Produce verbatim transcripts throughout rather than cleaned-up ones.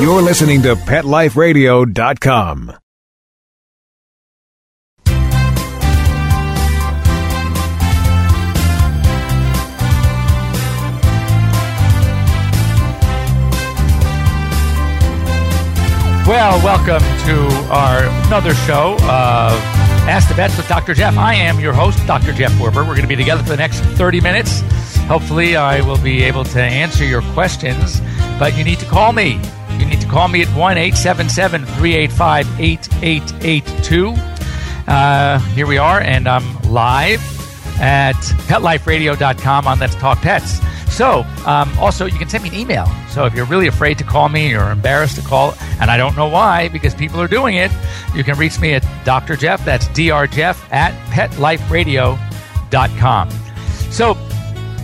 You're listening to Pet Life Radio dot com. Well, welcome to our another show of Ask the Vets with Doctor Jeff. I am your host, Doctor Jeff Werber. We're going to be together for the next thirty minutes. Hopefully, I will be able to answer your questions, but you need to call me. You need to call me at one eight seven seven, three eight five, eight eight eight two. Uh, here we are, and I'm live at pet life radio dot com on Let's Talk Pets. So, um, also, you can send me an email. So if you're really afraid to call me or embarrassed to call, and I don't know why, because people are doing it, you can reach me at Doctor Jeff, that's drjeff at pet life radio dot com. So,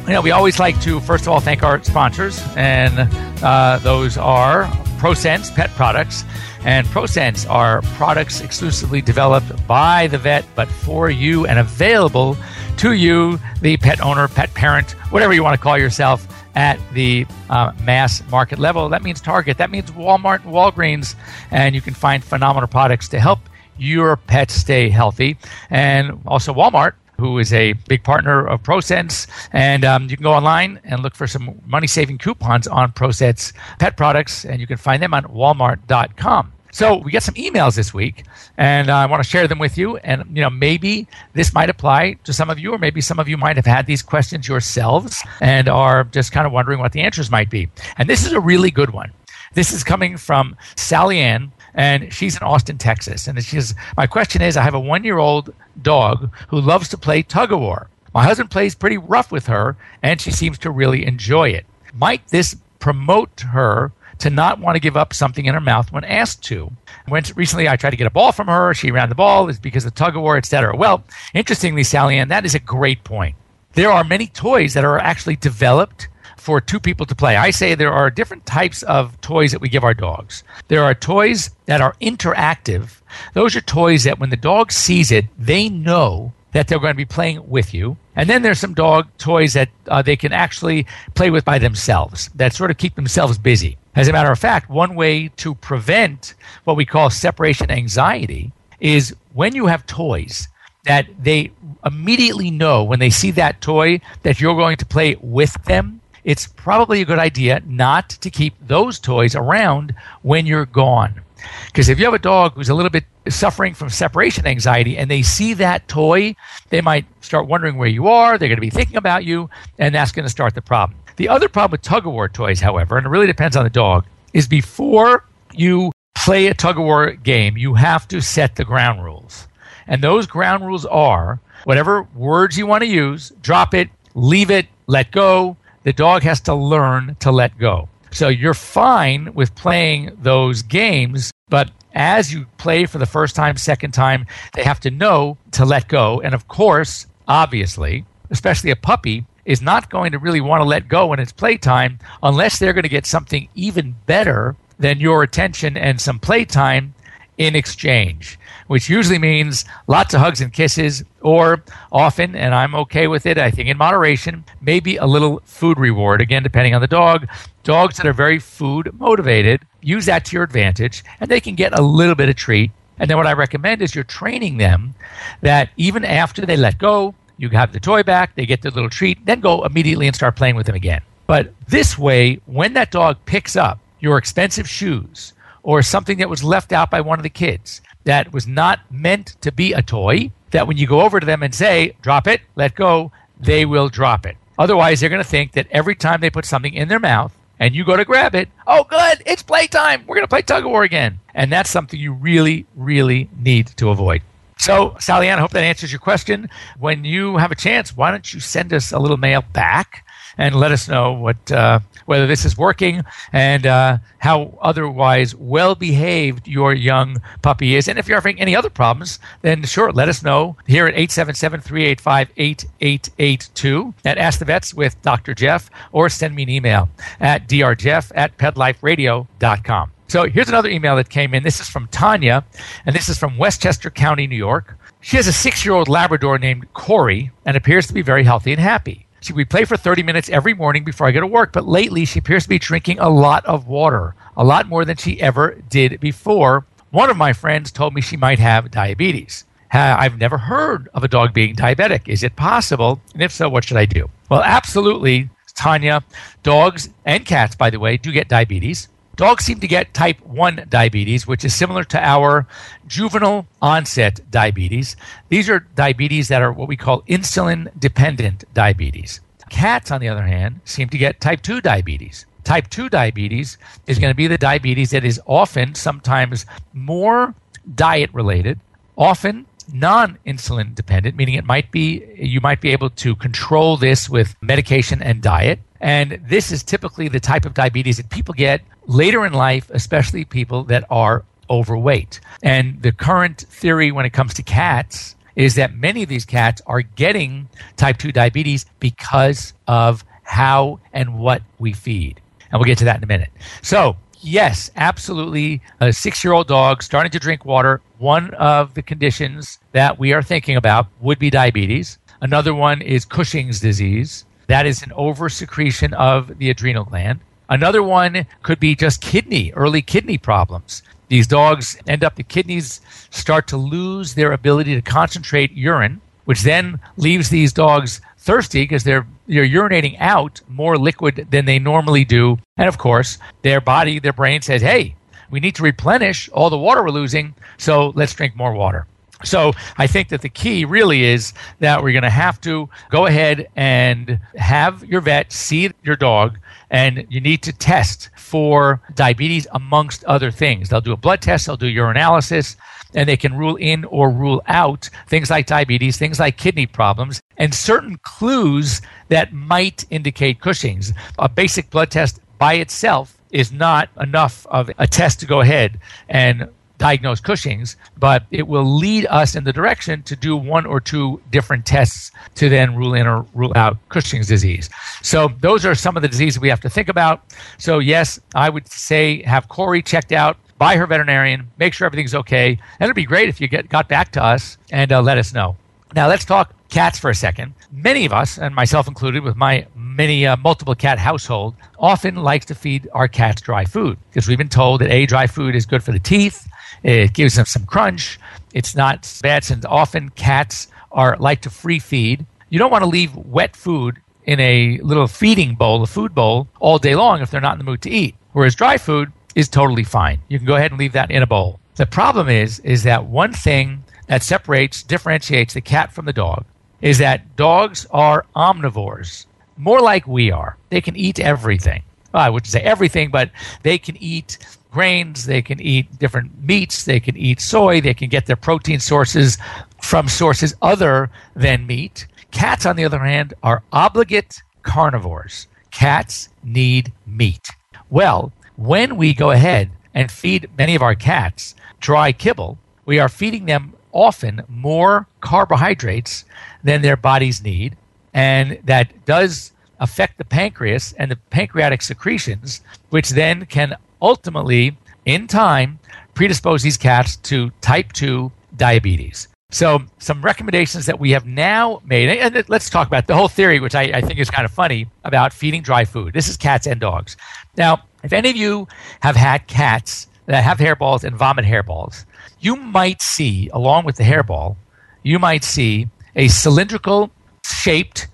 you know, we always like to, first of all, thank our sponsors, and uh, those are ProSense Pet Products. And ProSense are products exclusively developed by the vet, but for you and available to you, the pet owner, pet parent, whatever you want to call yourself, at the uh, mass market level. That means Target. That means Walmart and Walgreens. And you can find phenomenal products to help your pet stay healthy. And also Walmart, who is a big partner of ProSense. And um, you can go online and look for some money-saving coupons on ProSense pet products, and you can find them on walmart dot com. So we got some emails this week, and uh, I want to share them with you. And, you know, maybe this might apply to some of you, or maybe some of you might have had these questions yourselves and are just kind of wondering what the answers might be. And this is a really good one. This is coming from Sally Ann, and she's in Austin, Texas. And she says, my question is, I have a one-year-old dog who loves to play tug-of-war. My husband plays pretty rough with her, and she seems to really enjoy it. Might this promote her to not want to give up something in her mouth when asked to? When recently I tried to get a ball from her, she ran the ball, it's because of tug-of-war, et cetera. Well, interestingly, Sally Ann, that is a great point. There are many toys that are actually developed for two people to play. I say there are different types of toys that we give our dogs. There are toys that are interactive. Those are toys that when the dog sees it, they know that they're going to be playing with you. And then there's some dog toys that uh, they can actually play with by themselves, that sort of keep themselves busy. As a matter of fact, one way to prevent what we call separation anxiety is when you have toys that they immediately know when they see that toy that you're going to play with them, it's probably a good idea not to keep those toys around when you're gone. Because if you have a dog who's a little bit suffering from separation anxiety and they see that toy, they might start wondering where you are, they're going to be thinking about you, and that's going to start the problem. The other problem with tug-of-war toys, however, and it really depends on the dog, is before you play a tug-of-war game, you have to set the ground rules. And those ground rules are whatever words you want to use, drop it, leave it, let go. The dog has to learn to let go. So you're fine with playing those games, but as you play for the first time, second time, they have to know to let go. And of course, obviously, especially a puppy, is not going to really want to let go when it's playtime unless they're going to get something even better than your attention and some playtime in exchange, which usually means lots of hugs and kisses, or often, and I'm okay with it, I think in moderation, maybe a little food reward, again, depending on the dog. Dogs that are very food motivated, use that to your advantage, and they can get a little bit of treat. And then what I recommend is you're training them that even after they let go, you have the toy back, they get their little treat, then go immediately and start playing with them again. But this way, when that dog picks up your expensive shoes or something that was left out by one of the kids that was not meant to be a toy, that when you go over to them and say, drop it, let go, they will drop it. Otherwise, they're going to think that every time they put something in their mouth and you go to grab it, oh, good, it's playtime. We're going to play tug-of-war again. And that's something you really, really need to avoid. So, Sally Ann, I hope that answers your question. When you have a chance, why don't you send us a little mail back and let us know what uh, whether this is working and uh, how otherwise well-behaved your young puppy is. And if you're having any other problems, then sure, let us know here at eight seven seven, three eight five, eight eight eight two at Ask the Vets with Doctor Jeff, or send me an email at drjeff at pet life radio dot com. So here's another email that came in. This is from Tanya, and this is from Westchester County, New York. She has a six-year-old Labrador named Corey and appears to be very healthy and happy. She, we play for thirty minutes every morning before I go to work, but lately she appears to be drinking a lot of water, a lot more than she ever did before. One of my friends told me she might have diabetes. I've never heard of a dog being diabetic. Is it possible? And if so, what should I do? Well, absolutely, Tanya. Dogs and cats, by the way, do get diabetes. Dogs seem to get type one diabetes, which is similar to our juvenile onset diabetes. These are diabetes that are what we call insulin-dependent diabetes. Cats, on the other hand, seem to get type two diabetes. Type two diabetes is going to be the diabetes that is often, sometimes more diet-related, often non-insulin dependent, meaning it might be you might be able to control this with medication and diet. And this is typically the type of diabetes that people get later in life, especially people that are overweight. And the current theory when it comes to cats is that many of these cats are getting type two diabetes because of how and what we feed. And we'll get to that in a minute. So yes, absolutely. A six-year-old dog starting to drink water, one of the conditions that we are thinking about would be diabetes. Another one is Cushing's disease. That is an over-secretion of the adrenal gland. Another one could be just kidney, early kidney problems. These dogs end up, the kidneys start to lose their ability to concentrate urine, which then leaves these dogs thirsty because they're they're urinating out more liquid than they normally do. And of course, their body, their brain says, hey, we need to replenish all the water we're losing, so let's drink more water. So I think that the key really is that we're going to have to go ahead and have your vet see your dog, and you need to test for diabetes amongst other things. They'll do a blood test, they'll do urinalysis, and they can rule in or rule out things like diabetes, things like kidney problems, and certain clues that might indicate Cushing's. A basic blood test by itself is not enough of a test to go ahead and diagnose Cushing's, but it will lead us in the direction to do one or two different tests to then rule in or rule out Cushing's disease. So those are some of the diseases we have to think about. So yes, I would say have Corey checked out by her veterinarian, make sure everything's okay. And it'd be great if you get, got back to us and uh, let us know. Now let's talk cats for a second. Many of us, and myself included with my many uh, multiple cat household, often likes to feed our cats dry food because we've been told that A, dry food is good for the teeth. It gives them some crunch. It's not bad since often cats are like to free feed. You don't want to leave wet food in a little feeding bowl, a food bowl, all day long if they're not in the mood to eat. Whereas dry food is totally fine. You can go ahead and leave that in a bowl. The problem is, is that one thing that separates, differentiates the cat from the dog is that dogs are omnivores, more like we are. They can eat everything. Well, I wouldn't say everything, but they can eat grains, they can eat different meats, they can eat soy, they can get their protein sources from sources other than meat. Cats, on the other hand, are obligate carnivores. Cats need meat. Well, when we go ahead and feed many of our cats dry kibble, we are feeding them often more carbohydrates than their bodies need, and that does affect the pancreas and the pancreatic secretions, which then can ultimately, in time, predispose these cats to type two diabetes. So some recommendations that we have now made, and let's talk about the whole theory, which I, I think is kind of funny, about feeding dry food. This is cats and dogs. Now, if any of you have had cats that have hairballs and vomit hairballs, you might see, along with the hairball, you might see a cylindrical-shaped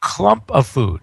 clump of food,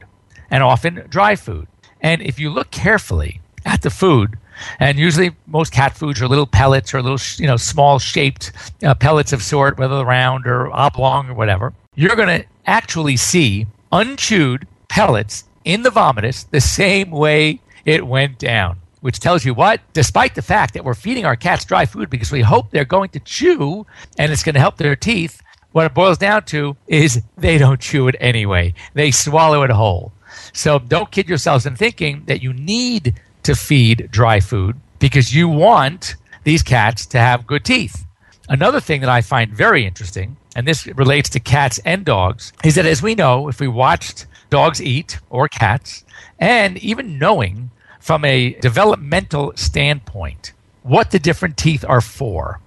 and often dry food. And if you look carefully at the food, and usually most cat foods are little pellets or little, you know, small shaped uh, pellets of sort, whether round or oblong or whatever, you're going to actually see unchewed pellets in the vomitus the same way it went down, which tells you what? Despite the fact that we're feeding our cats dry food because we hope they're going to chew and it's going to help their teeth, what it boils down to is they don't chew it anyway. They swallow it whole. So don't kid yourselves in thinking that you need to feed dry food because you want these cats to have good teeth. Another thing that I find very interesting, and this relates to cats and dogs, is that as we know, if we watched dogs eat or cats, and even knowing from a developmental standpoint what the different teeth are for,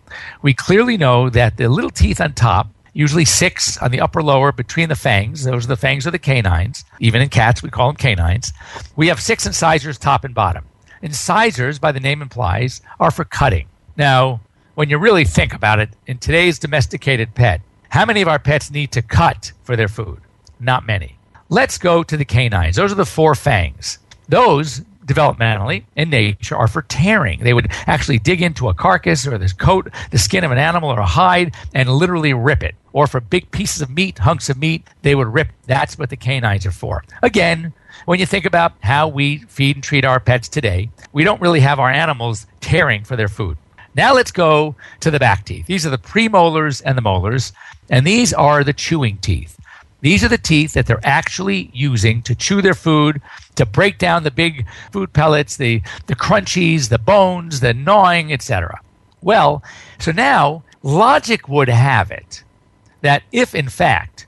we clearly know that the little teeth on top, usually six on the upper lower between the fangs. Those are the fangs or the canines. Even in cats, we call them canines. We have six incisors top and bottom. Incisors, by the name implies, are for cutting. Now, when you really think about it, in today's domesticated pet, how many of our pets need to cut for their food? Not many. Let's go to the canines. Those are the four fangs. Those, developmentally, in nature, are for tearing. They would actually dig into a carcass or the coat, the skin of an animal or a hide, and literally rip it. Or for big pieces of meat, hunks of meat, they would rip. That's what the canines are for. Again, when you think about how we feed and treat our pets today, we don't really have our animals tearing for their food. Now let's go to the back teeth. These are the premolars and the molars, and these are the chewing teeth. These are the teeth that they're actually using to chew their food, to break down the big food pellets, the, the crunchies, the bones, the gnawing, et cetera. Well, so now logic would have it that if, in fact,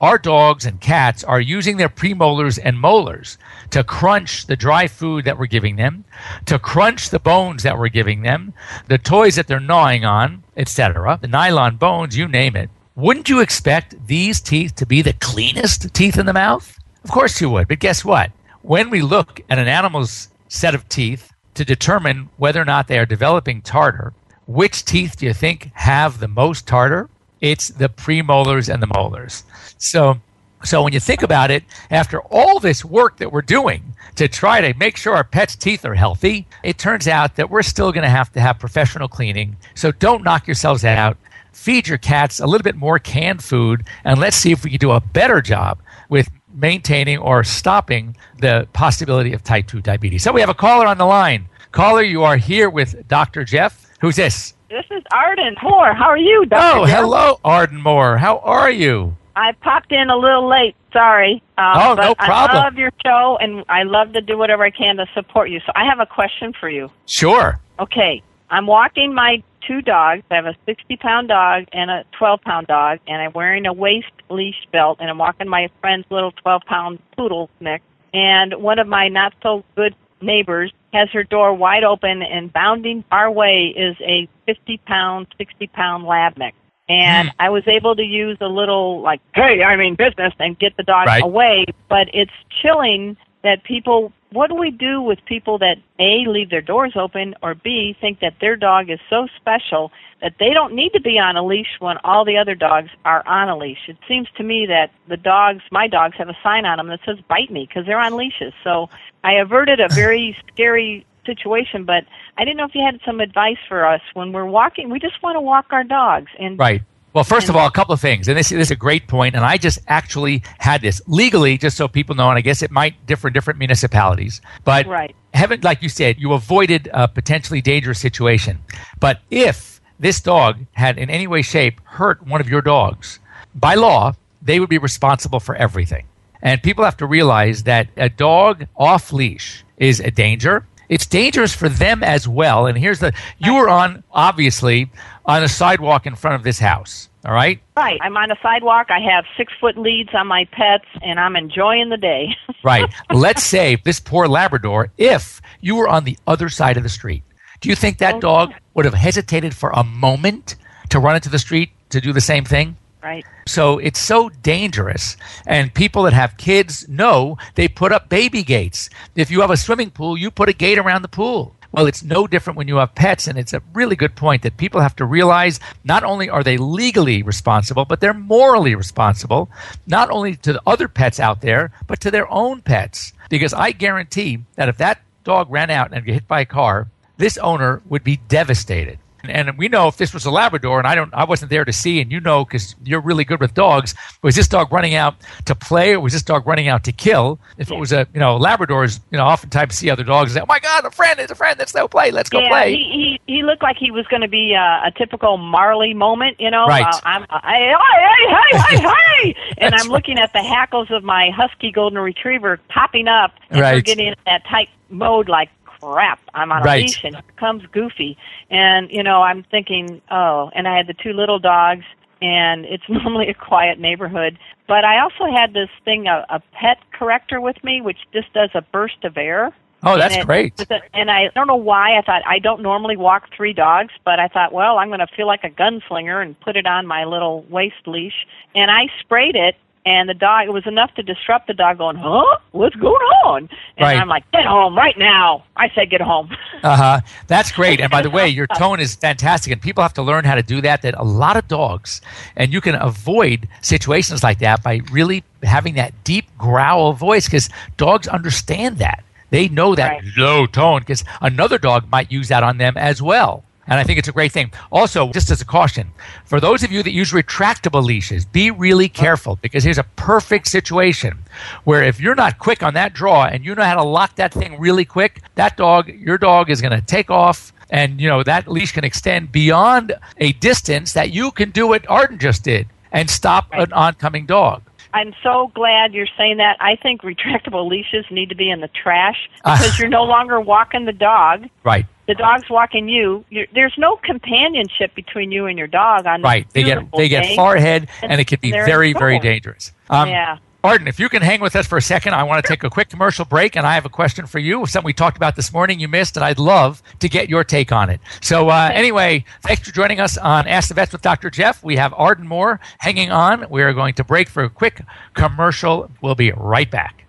our dogs and cats are using their premolars and molars to crunch the dry food that we're giving them, to crunch the bones that we're giving them, the toys that they're gnawing on, et cetera, the nylon bones, you name it, wouldn't you expect these teeth to be the cleanest teeth in the mouth? Of course you would, but guess what? When we look at an animal's set of teeth to determine whether or not they are developing tartar, which teeth do you think have the most tartar? It's the premolars and the molars. So, so when you think about it, after all this work that we're doing to try to make sure our pets' teeth are healthy, it turns out that we're still going to have to have professional cleaning. So don't knock yourselves out. Feed your cats a little bit more canned food, and let's see if we can do a better job with maintaining or stopping the possibility of type two diabetes. So we have a caller on the line. Caller, you are here with Doctor Jeff. Who's this? This is Arden Moore. How are you, Doctor Oh, Jeff? Hello, Arden Moore. How are you? I popped in a little late. Sorry. Um, oh, but no problem. I love your show, and I love to do whatever I can to support you. So I have a question for you. Sure. Okay. I'm walking my two dogs. I have a sixty-pound dog and a twelve-pound dog, and I'm wearing a waist leash belt, and I'm walking my friend's little twelve-pound poodle mix, and one of my not-so-good neighbors has her door wide open, and bounding our way is a fifty-pound, sixty-pound lab mix. And I was able to use a little, like, hey, I mean business, and get the dog right away, but it's chilling that people... What do we do with people that, A, leave their doors open, or B, think that their dog is so special that they don't need to be on a leash when all the other dogs are on a leash? It seems to me that the dogs, my dogs, have a sign on them that says, bite me, because they're on leashes. So I averted a very scary situation, but I didn't know if you had some advice for us. When we're walking, we just want to walk our dogs. And right. Well, first of all, a couple of things, and this, this is a great point, and I just actually had this legally, just so people know, and I guess it might differ in different municipalities, but right. Heaven, like you said, you avoided a potentially dangerous situation. But if this dog had in any way, shape, hurt one of your dogs, by law, they would be responsible for everything. And people have to realize that a dog off-leash is a danger. It's dangerous for them as well. And here's the, you were on, obviously, on a sidewalk in front of this house, all right? Right. I'm on a sidewalk. I have six-foot leads on my pets, and I'm enjoying the day. Right. Let's say this poor Labrador, if you were on the other side of the street, do you think that oh, dog yeah. would have hesitated for a moment to run into the street to do the same thing? Right. So it's so dangerous. And people that have kids know they put up baby gates. If you have a swimming pool, you put a gate around the pool. Well, it's no different when you have pets. And it's a really good point that people have to realize not only are they legally responsible, but they're morally responsible, not only to the other pets out there, but to their own pets. Because I guarantee that if that dog ran out and got hit by a car, this owner would be devastated. And we know if this was a Labrador, and I don't, I wasn't there to see, and you know because you're really good with dogs, was this dog running out to play or was this dog running out to kill? If it was a, you know, Labradors, you know, oftentimes see other dogs and say, oh, my God, a friend is a friend. Let's go play. Let's go yeah, play. He, he, he looked like he was going to be uh, a typical Marley moment, you know. Right. Uh, I'm, I, hey, hey, hey, hey, and I'm looking right. at the hackles of my Husky Golden Retriever popping up, and right. we're getting into that tight mode like, crap, I'm on a right. leash, and here comes Goofy. And, you know, I'm thinking, oh, and I had the two little dogs, and it's normally a quiet neighborhood. But I also had this thing, a, a pet corrector with me, which just does a burst of air. Oh, that's and it, great. A, and I don't know why. I thought, I don't normally walk three dogs, but I thought, well, I'm going to feel like a gunslinger and put it on my little waist leash. And I sprayed it, And the dog, it was enough to disrupt the dog going, huh? What's going on? And right. I'm like, get home right now. I said get home. Uh-huh. That's great. And by the way, your tone is fantastic. And people have to learn how to do that, that a lot of dogs. And you can avoid situations like that by really having that deep growl voice, because dogs understand that. They know that right. low tone, because another dog might use that on them as well. And I think it's a great thing. Also, just as a caution, for those of you that use retractable leashes, be really careful, because here's a perfect situation where if you're not quick on that draw and you know how to lock that thing really quick, that dog, your dog is going to take off, and you know that leash can extend beyond a distance that you can do what Arden just did and stop right. an oncoming dog. I'm so glad you're saying that. I think retractable leashes need to be in the trash, because uh, you're no longer walking the dog. Right. The dog's walking you. You're, there's no companionship between you and your dog. On right. They get they get day. far ahead, and, and it can be very, very dangerous. Um, yeah. Arden, if you can hang with us for a second, I want to take a quick commercial break, and I have a question for you, something we talked about this morning you missed, and I'd love to get your take on it. So uh, anyway, thanks for joining us on Ask the Vets with Doctor Jeff. We have Arden Moore hanging on. We are going to break for a quick commercial. We'll be right back.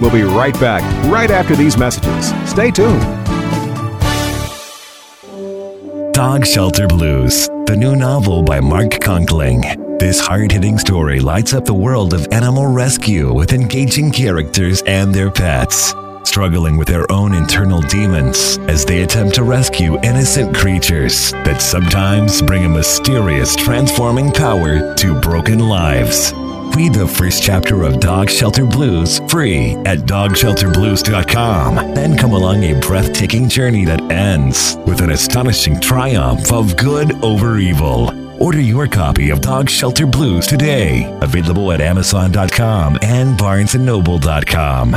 We'll be right back right after these messages. Stay tuned. Dog Shelter Blues, the new novel by Mark Conkling. This hard-hitting story lights up the world of animal rescue with engaging characters and their pets, struggling with their own internal demons as they attempt to rescue innocent creatures that sometimes bring a mysterious transforming power to broken lives. Read the first chapter of Dog Shelter Blues free at dog shelter blues dot com. Then come along a breathtaking journey that ends with an astonishing triumph of good over evil. Order your copy of Dog Shelter Blues today. Available at amazon dot com and barnes and noble dot com.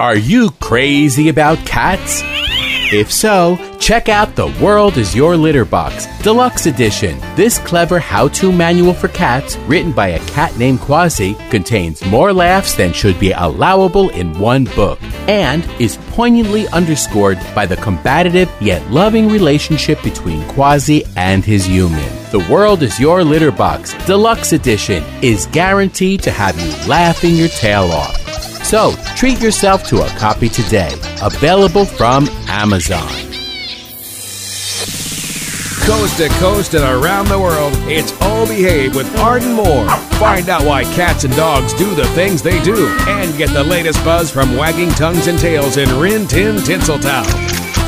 Are you crazy about cats? If so, check out The World Is Your Litter Box, Deluxe Edition. This clever how-to manual for cats, written by a cat named Quasi, contains more laughs than should be allowable in one book, and is poignantly underscored by the combative yet loving relationship between Quasi and his human. The World Is Your Litter Box, Deluxe Edition, is guaranteed to have you laughing your tail off. So, treat yourself to a copy today. Available from Amazon. Coast to coast and around the world, it's All Behave with Arden Moore. Find out why cats and dogs do the things they do, and get the latest buzz from wagging tongues and tails in Rin Tin Tinseltown.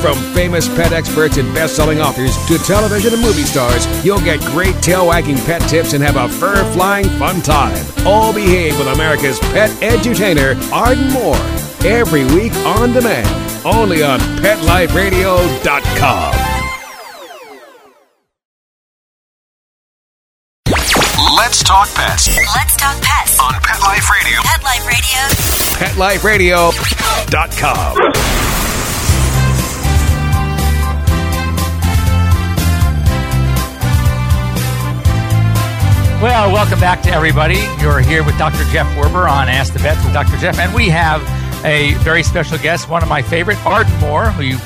From famous pet experts and best-selling authors to television and movie stars, you'll get great tail-wagging pet tips and have a fur-flying fun time. All Behave with America's pet edutainer, Arden Moore. Every week on demand, only on pet life radio dot com. Let's talk pets. Let's talk pets. On Pet Life Radio. Pet Life Radio. pet life radio dot com. Well, welcome back to everybody. You're here with Doctor Jeff Werber on Ask the Vets with Doctor Jeff, and we have a very special guest, one of my favorite, Arden Moore, who you,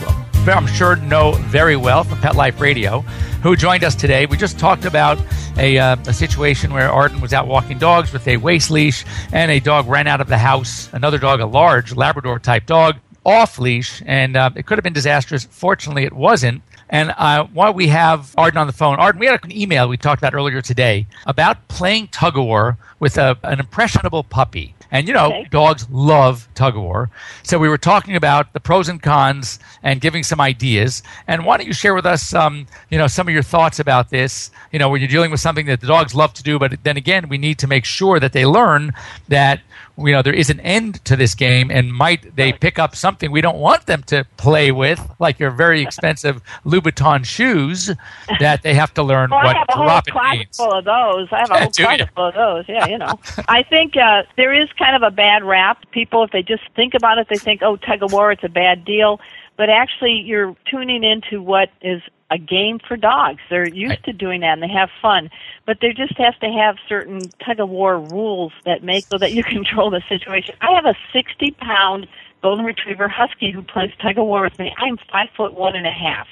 I'm sure, know very well from Pet Life Radio, who joined us today. We just talked about a, uh, a situation where Arden was out walking dogs with a waist leash, and a dog ran out of the house, another dog, a large Labrador-type dog, off leash, and uh, it could have been disastrous. Fortunately, it wasn't. And uh, while we have Arden on the phone, Arden, we had an email we talked about earlier today about playing tug-of-war with a, an impressionable puppy. And, you know, okay. Dogs love tug-of-war. So we were talking about the pros and cons and giving some ideas. And why don't you share with us, um, you know, some of your thoughts about this, you know, when you're dealing with something that the dogs love to do. But then again, we need to make sure that they learn that, you know, there is an end to this game, and might they pick up something we don't want them to play with, like your very expensive Louboutin shoes, that they have to learn well, what drop it means. I have a whole closet full of those. I have a whole closet full of those. Yeah, you know. I think uh, there is kind of a bad rap. People, if they just think about it, they think, oh, tug of war, it's a bad deal. But actually, you're tuning into what is a game for dogs. They're used to doing that, and they have fun. But they just have to have certain tug-of-war rules that make so that you control the situation. I have a sixty-pound Golden Retriever Husky who plays tug-of-war with me. I'm five foot one and a half,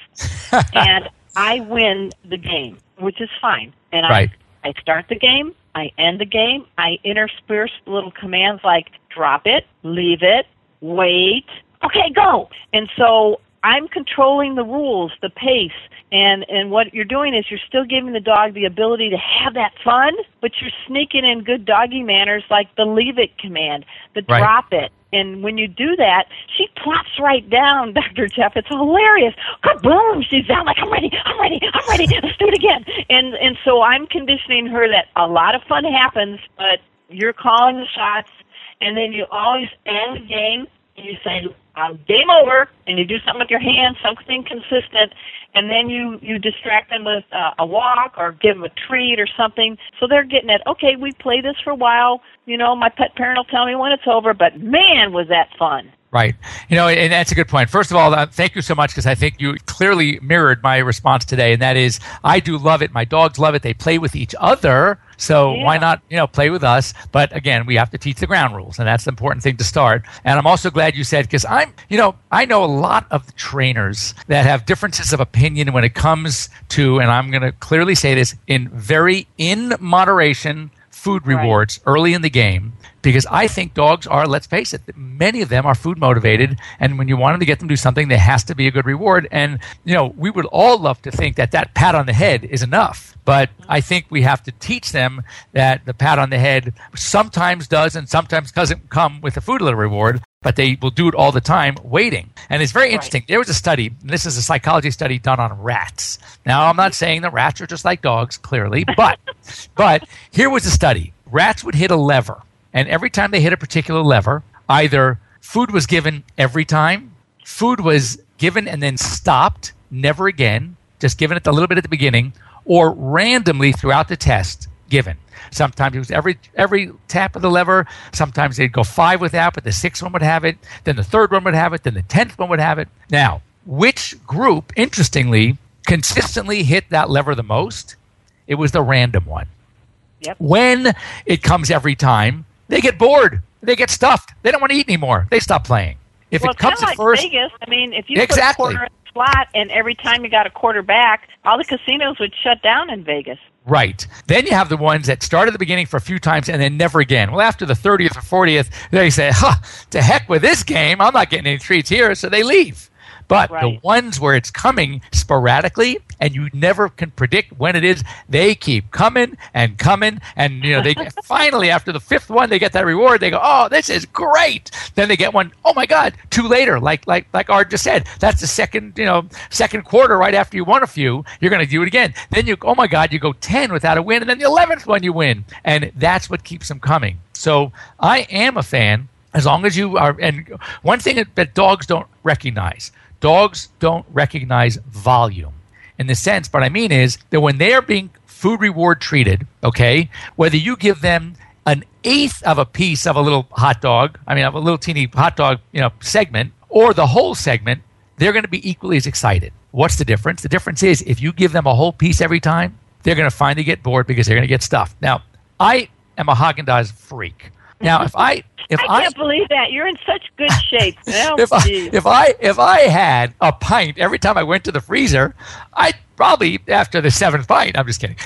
and I win the game, which is fine. And I, right. I start the game, I end the game, I intersperse little commands like drop it, leave it, wait, okay, go. And so I'm controlling the rules, the pace, and, and what you're doing is you're still giving the dog the ability to have that fun, but you're sneaking in good doggy manners like the leave it command, the right. drop it. And when you do that, she plops right down, Doctor Jeff. It's hilarious. Kaboom! She's down like, I'm ready, I'm ready, I'm ready. Let's do it again. And, and so I'm conditioning her that a lot of fun happens, but you're calling the shots, and then you always end the game, and you say, Um, game over, and you do something with your hands, something consistent, and then you, you distract them with uh, a walk or give them a treat or something. So they're getting it, okay, we play this for a while. You know, my pet parent will tell me when it's over, but man, was that fun. Right. You know, and that's a good point. First of all, uh, thank you so much, because I think you clearly mirrored my response today, and that is I do love it. My dogs love it. They play with each other, so yeah. why not, you know, play with us? But again, we have to teach the ground rules, and that's the important thing to start. And I'm also glad you said, because I'm, you know, I know a lot of the trainers that have differences of opinion when it comes to, and I'm going to clearly say this, in very in moderation food rewards right. early in the game. Because I think dogs are, let's face it, many of them are food motivated. And when you want them to get them to do something, there has to be a good reward. And, you know, we would all love to think that that pat on the head is enough. But I think we have to teach them that the pat on the head sometimes does and sometimes doesn't come with a food little reward. But they will do it all the time, waiting. And it's very interesting. Right. There was a study, and this is a psychology study done on rats. Now, I'm not saying that rats are just like dogs, clearly. But, but here was a study. Rats would hit a lever. And every time they hit a particular lever, either food was given every time, food was given and then stopped, never again, just given it a little bit at the beginning, or randomly throughout the test given. Sometimes it was every every tap of the lever. Sometimes they'd go five without, but the sixth one would have it. Then the third one would have it. Then the tenth one would have it. Now, which group, interestingly, consistently hit that lever the most? It was the random one. Yep. When it comes every time, they get bored. They get stuffed. They don't want to eat anymore. They stop playing. If well, it comes at like first, Vegas. I mean, if you exactly. put a quarter in the slot and every time you got a quarter back, all the casinos would shut down in Vegas. Right. Then you have the ones that start at the beginning for a few times and then never again. Well, after the thirtieth or fortieth, they say, huh, to heck with this game. I'm not getting any treats here. So they leave. But right. the ones where it's coming sporadically and you never can predict when it is, they keep coming and coming. And, you know, they finally, after the fifth one, they get that reward. They go, oh, this is great. Then they get one, oh, my God, two later. Like like like Art just said, that's the second, you know, second quarter right after you won a few. You're going to do it again. Then, you, oh, my God, you go ten without a win. And then the eleventh one you win. And that's what keeps them coming. So I am a fan as long as you are. And one thing that, that dogs don't recognize. Dogs don't recognize volume in the sense, but I mean is that when they are being food reward treated, okay, whether you give them an eighth of a piece of a little hot dog, I mean, of a little teeny hot dog, you know, segment or the whole segment, they're going to be equally as excited. What's the difference? The difference is if you give them a whole piece every time, they're going to finally get bored because they're going to get stuffed. Now, I am a Haagen-Dazs freak. Now, if I, if I can't I, believe that you're in such good shape. Now, if, I, if I, if I had a pint every time I went to the freezer, I'd probably after the seventh pint. I'm just kidding.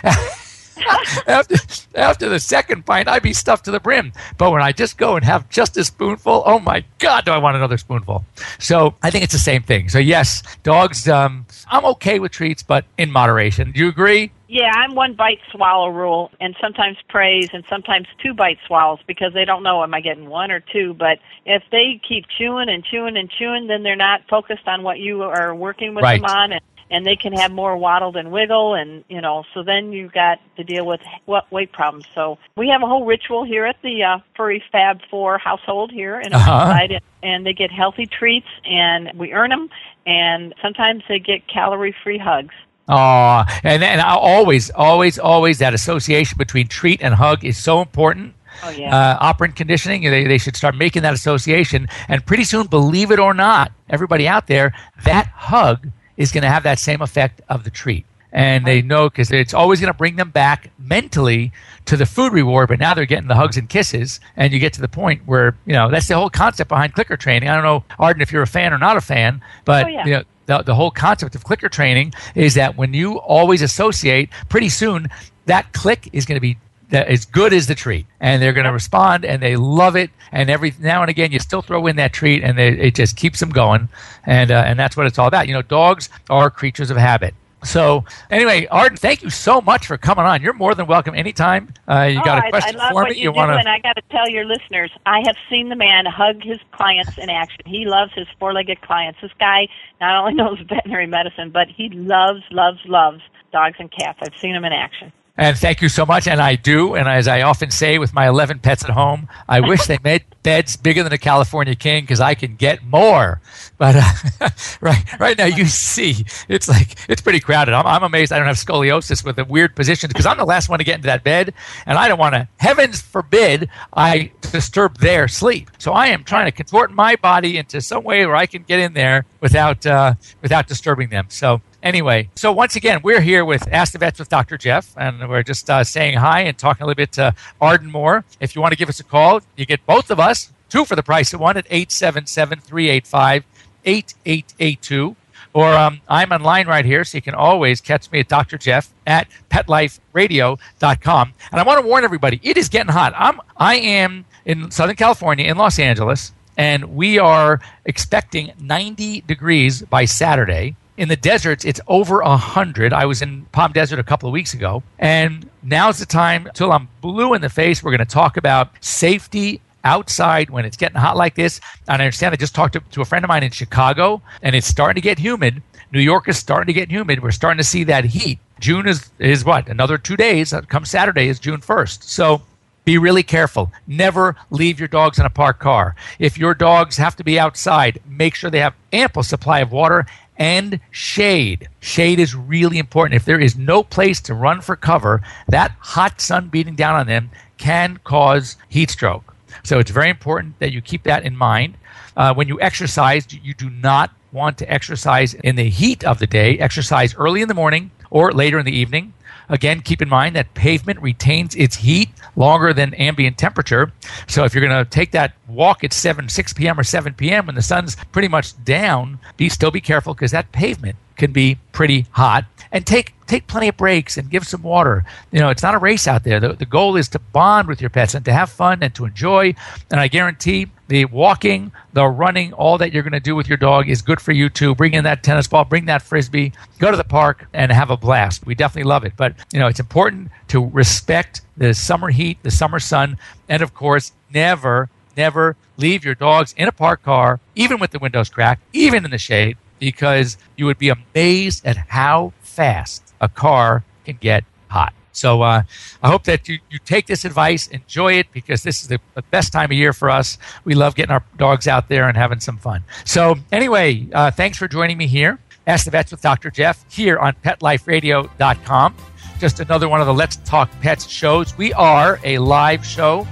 after, after the second pint, I'd be stuffed to the brim. But when I just go and have just a spoonful, oh my God, do I want another spoonful? So I think it's the same thing. So yes, dogs, um, I'm okay with treats, but in moderation. Do you agree? Yeah, I'm one bite swallow rule, and sometimes praise, and sometimes two bite swallows, because they don't know, am I getting one or two? But if they keep chewing and chewing and chewing, then they're not focused on what you are working with right. them on, and, and they can have more waddle than wiggle, and, you know, so then you've got to deal with weight problems. So we have a whole ritual here at the uh, Furry Fab Four household here in Oceanside, and they get healthy treats, and we earn them, and sometimes they get calorie-free hugs. Oh, and then always, always, always that association between treat and hug is so important. Oh, yeah. Uh, operant conditioning, they, they should start making that association. And pretty soon, believe it or not, everybody out there, that hug is going to have that same effect of the treat. And they know, because it's always going to bring them back mentally to the food reward, but now they're getting the hugs and kisses, and you get to the point where, you know, that's the whole concept behind clicker training. I don't know, Arden, if you're a fan or not a fan, but, oh, yeah. you know, The, the whole concept of clicker training is that when you always associate, pretty soon that click is going to be the, as good as the treat, and they're going to respond, and they love it. And every now and again, you still throw in that treat, and they, it just keeps them going. And uh, and that's what it's all about. You know, dogs are creatures of habit. So anyway, Arden, thank you so much for coming on. You're more than welcome anytime. Uh, you oh, got a question I, I love for what me? You, you do, wanna... and I got to tell your listeners, I have seen the man hug his clients in action. He loves his four-legged clients. This guy not only knows veterinary medicine, but he loves, loves, loves dogs and cats. I've seen him in action. And thank you so much, and I do, and as I often say with my eleven pets at home, I wish they made beds bigger than a California King, because I can get more. But uh, right right now, you see, it's like it's pretty crowded. I'm, I'm amazed I don't have scoliosis with a weird position, because I'm the last one to get into that bed, and I don't want to, heavens forbid, I disturb their sleep. So I am trying to contort my body into some way where I can get in there without uh, without disturbing them. So. Anyway, so once again, we're here with Ask the Vets with Doctor Jeff, and we're just uh, saying hi and talking a little bit to Arden Moore. If you want to give us a call, you get both of us, two for the price of one, at eight seven seven, three eight five, eight eight eight two. Or um, I'm online right here, so you can always catch me at Doctor Jeff at pet life radio dot com. And I want to warn everybody, it is getting hot. I'm, I am in Southern California, in Los Angeles, and we are expecting ninety degrees by Saturday. In the deserts, it's over one hundred. I was in Palm Desert a couple of weeks ago. And now's the time, till I'm blue in the face, we're going to talk about safety outside when it's getting hot like this. And I understand I just talked to, to a friend of mine in Chicago, and it's starting to get humid. New York is starting to get humid. We're starting to see that heat. June is, is what? Another two days. Come Saturday is June first. So be really careful. Never leave your dogs in a parked car. If your dogs have to be outside, make sure they have ample supply of water and shade. Shade is really important. If there is no place to run for cover, that hot sun beating down on them can cause heat stroke. So it's very important that you keep that in mind. Uh, when you exercise, you do not want to exercise in the heat of the day. Exercise early in the morning or later in the evening. Again, keep in mind that pavement retains its heat longer than ambient temperature. So if you're going to take that walk at seven, six p.m. or seven p.m. when the sun's pretty much down, be still be careful, because that pavement can be pretty hot. And take take plenty of breaks and give some water. You know, it's not a race out there. The, the goal is to bond with your pets and to have fun and to enjoy. And I guarantee the walking, the running, all that you're going to do with your dog is good for you too. Bring in that tennis ball, bring that frisbee, go to the park and have a blast. We definitely love it. But, you know, it's important to respect the summer heat, the summer sun, and of course, never, never leave your dogs in a parked car, even with the windows cracked, even in the shade, because you would be amazed at how fast a car can get hot. So uh, I hope that you, you take this advice, enjoy it, because this is the best time of year for us. We love getting our dogs out there and having some fun. So anyway, uh, thanks for joining me here. Ask the Vets with Doctor Jeff here on pet life radio dot com. Just another one of the Let's Talk Pets shows. We are a live show.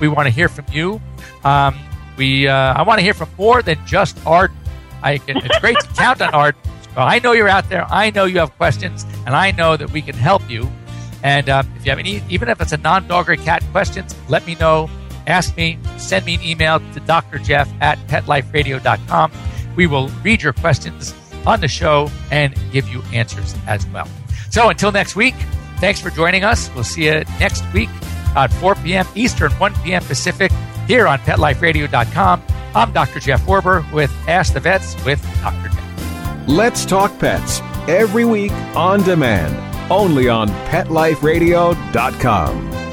We want to hear from you. Um, we uh, I want to hear from more than just Arden. I can, it's great to count on Arden. Well, I know you're out there. I know you have questions, and I know that we can help you. And um, if you have any, even if it's a non-dog or cat questions, let me know. Ask me. Send me an email to D R Jeff at pet life radio dot com. We will read your questions on the show and give you answers as well. So until next week, Thanks for joining us. We'll see you next week at four p.m. Eastern, one p.m. Pacific, here on pet life radio dot com. I'm Doctor Jeff Werber with Ask the Vets with Doctor Jeff. Let's Talk Pets, every week on demand, only on pet life radio dot com.